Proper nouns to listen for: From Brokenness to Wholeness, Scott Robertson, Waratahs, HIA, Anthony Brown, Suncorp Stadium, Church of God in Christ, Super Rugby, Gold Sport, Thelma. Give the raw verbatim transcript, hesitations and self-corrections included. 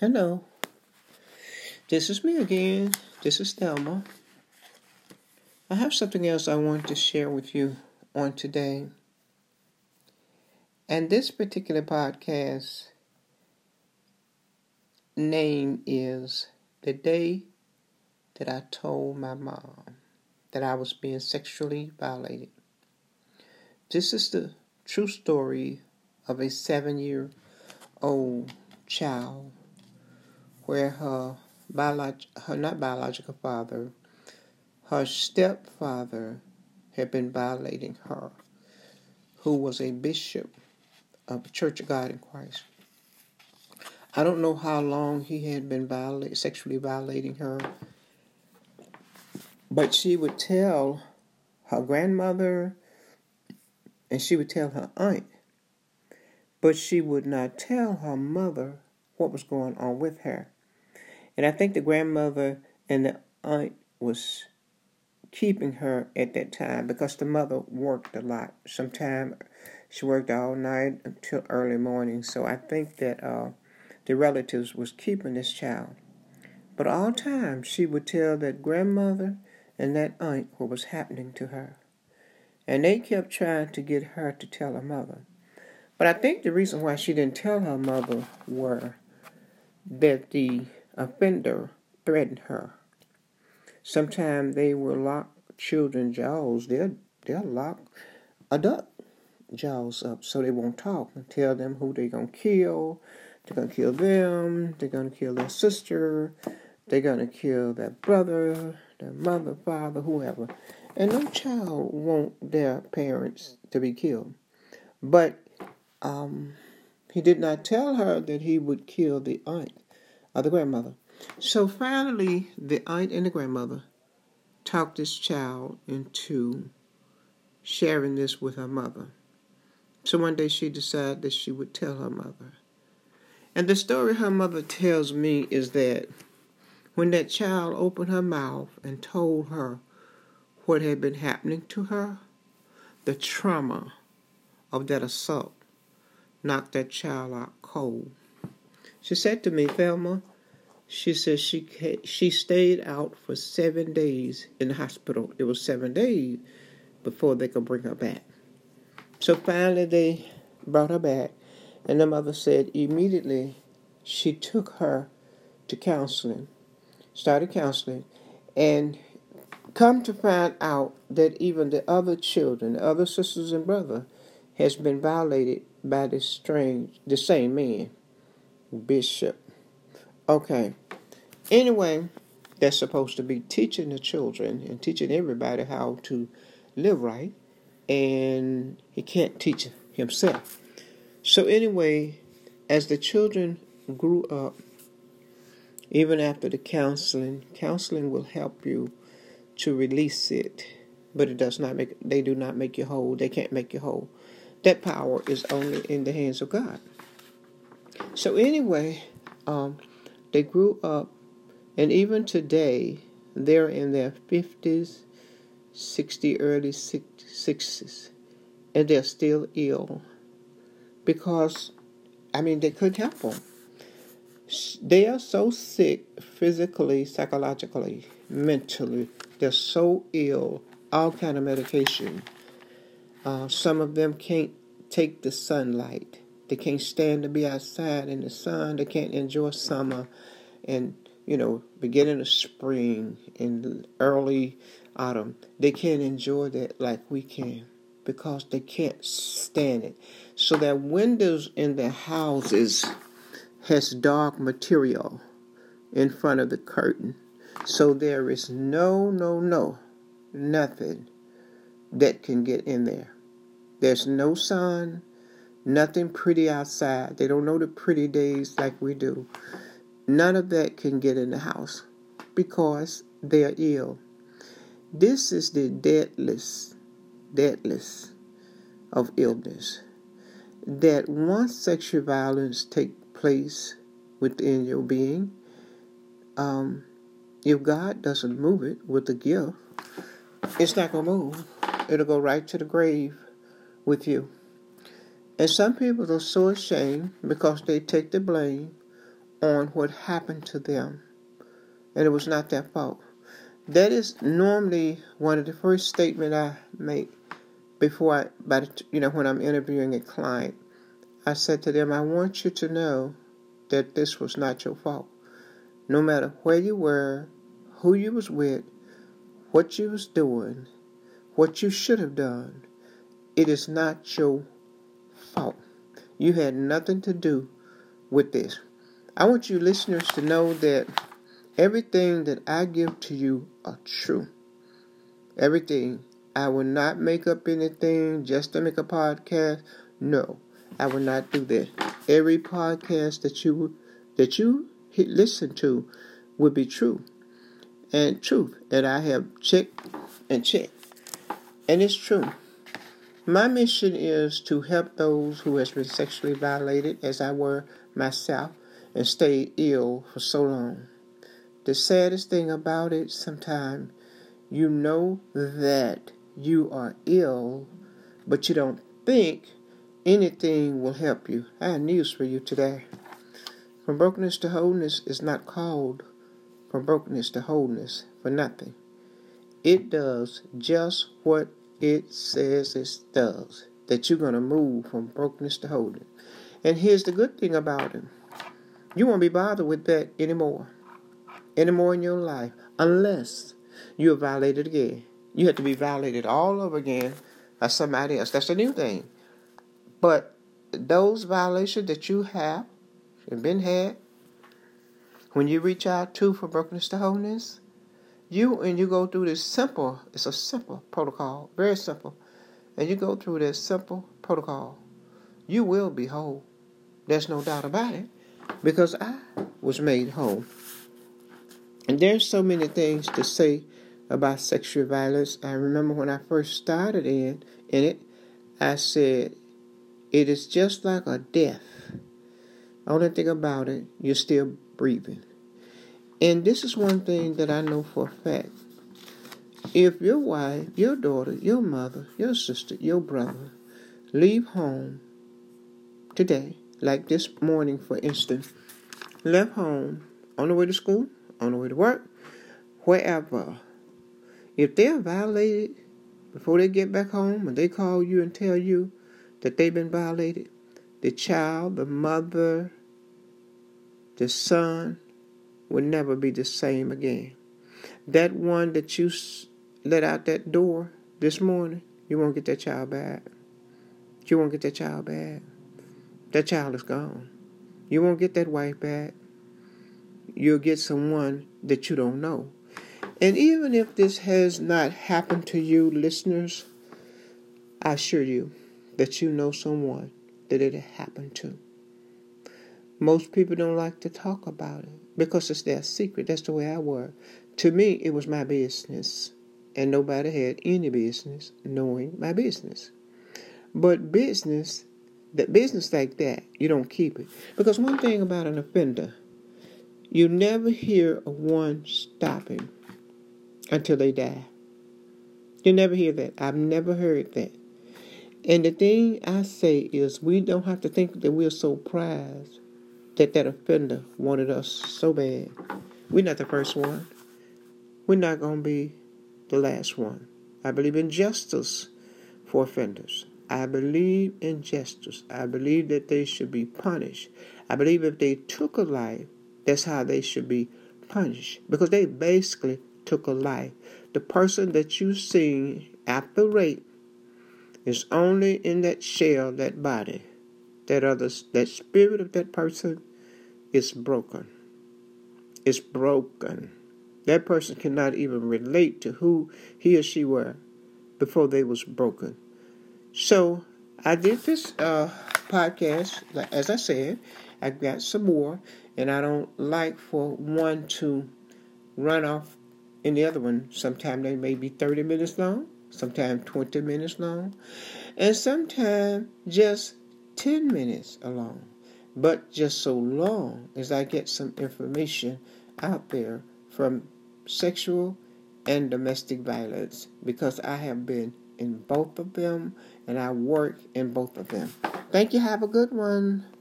Hello, this is me again. This is Thelma. I have something else I want to share with you on today. And this particular podcast name is The Day That I Told My Mom That I Was Being Sexually Violated. This is the true story of a seven-year-old child where her, biolog- her not biological father, her stepfather had been violating her, who was a bishop of the Church of God in Christ. I don't know how long he had been violate, sexually violating her, but she would tell her grandmother and she would tell her aunt, but she would not tell her mother what was going on with her. And I think the grandmother and the aunt was keeping her at that time because the mother worked a lot. Sometimes she worked all night until early morning. So I think that uh, the relatives was keeping this child. But all time she would tell that grandmother and that aunt what was happening to her. And they kept trying to get her to tell her mother. But I think the reason why she didn't tell her mother were that the offender threatened her. Sometimes they will lock children's jaws. They'll, they'll lock adult jaws up so they won't talk and tell them who they're going to kill. They're going to kill them. They're going to kill their sister. They're going to kill their brother, their mother, father, whoever. And no child wants their parents to be killed. But um, he did not tell her that he would kill the aunt. Or the grandmother. So finally, the aunt and the grandmother talked this child into sharing this with her mother. So one day she decided that she would tell her mother. And the story her mother tells me is that when that child opened her mouth and told her what had been happening to her, the trauma of that assault knocked that child out cold. She said to me, Thelma, she said she she stayed out for seven days in the hospital. It was seven days before they could bring her back. So finally they brought her back, and the mother said immediately she took her to counseling, started counseling, and come to find out that even the other children, the other sisters and brother, has been violated by this strange, the same man. Bishop. Okay. Anyway, they're supposed to be teaching the children and teaching everybody how to live right, and he can't teach himself. So anyway, as the children grew up, even after the counseling, counseling will help you to release it, but it does not make, they do not make you whole. They can't make you whole. That power is only in the hands of God. So anyway, um, they grew up, and even today, they're in their fifties, sixties, early sixties, and they're still ill because, I mean, they couldn't help them. They are so sick physically, psychologically, mentally. They're so ill, all kind of medication. Uh, some of them can't take the sunlight. They can't stand to be outside in the sun. They can't enjoy summer and, you know, beginning of spring and early autumn. They can't enjoy that like we can because they can't stand it. So their windows in their houses has dark material in front of the curtain. So there is no, no, no, nothing that can get in there. There's no sun. Nothing pretty outside. They don't know the pretty days like we do. None of that can get in the house because they are ill. This is the deadliest, deadliest of illness. That once sexual violence takes place within your being, um, if God doesn't move it with a gift, it's not going to move. It'll go right to the grave with you. And some people are so ashamed because they take the blame on what happened to them, and it was not their fault. That is normally one of the first statements I make before I, by the, you know, when I'm interviewing a client. I said to them, I want you to know that this was not your fault. No matter where you were, who you was with, what you was doing, what you should have done, it is not your fault. You had nothing to do with this. I want you listeners to know that everything that I give to you are true. Everything. I will not make up anything just to make a podcast. No, I will not do that. Every podcast that you that you listen to will be true and truth. And I have checked and checked, and it's true. My mission is to help those who has been sexually violated, as I were myself, and stayed ill for so long. The saddest thing about it, sometimes you know that you are ill, but you don't think anything will help you. I have news for you today. From brokenness to wholeness is not called from brokenness to wholeness for nothing. It does just what it says it does, that you're going to move from brokenness to wholeness. And here's the good thing about it. You won't be bothered with that anymore, anymore in your life, unless you are violated again. You have to be violated all over again by somebody else. That's a new thing. But those violations that you have and been had, when you reach out to from brokenness to wholeness, You and you go through this simple, it's a simple protocol, very simple. And you go through this simple protocol, you will be whole. There's no doubt about it, because I was made whole. And there's so many things to say about sexual violence. I remember when I first started in, in it, I said, it is just like a death. Only thing about it, you're still breathing. And this is one thing that I know for a fact. If your wife, your daughter, your mother, your sister, your brother leave home today, like this morning for instance, left home on the way to school, on the way to work, wherever, if they're violated before they get back home and they call you and tell you that they've been violated, the child, the mother, the son, will never be the same again. That one that you let out that door this morning, you won't get that child back. You won't get that child back. That child is gone. You won't get that wife back. You'll get someone that you don't know. And even if this has not happened to you, listeners, I assure you that you know someone that it happened to. Most people don't like to talk about it, because it's their secret. That's the way I were. To me, it was my business. And nobody had any business knowing my business. But business, the business like that, you don't keep it. Because one thing about an offender, you never hear of one stopping until they die. You never hear that. I've never heard that. And the thing I say is, we don't have to think that we're so prized that that offender wanted us so bad. We're not the first one. We're not going to be the last one. I believe in justice for offenders. I believe in justice. I believe that they should be punished. I believe if they took a life, that's how they should be punished, because they basically took a life. The person that you see after rape is only in that shell, that body. That other, that spirit of that person is broken. It's broken. That person cannot even relate to who he or she were before they was broken. So I did this uh, podcast, as I said. I got some more, and I don't like for one to run off in the other one. Sometimes they may be thirty minutes long, sometimes twenty minutes long, and sometimes just ten minutes along, but just so long as I get some information out there from sexual and domestic violence, because I have been in both of them and I work in both of them. Thank you. Have a good one.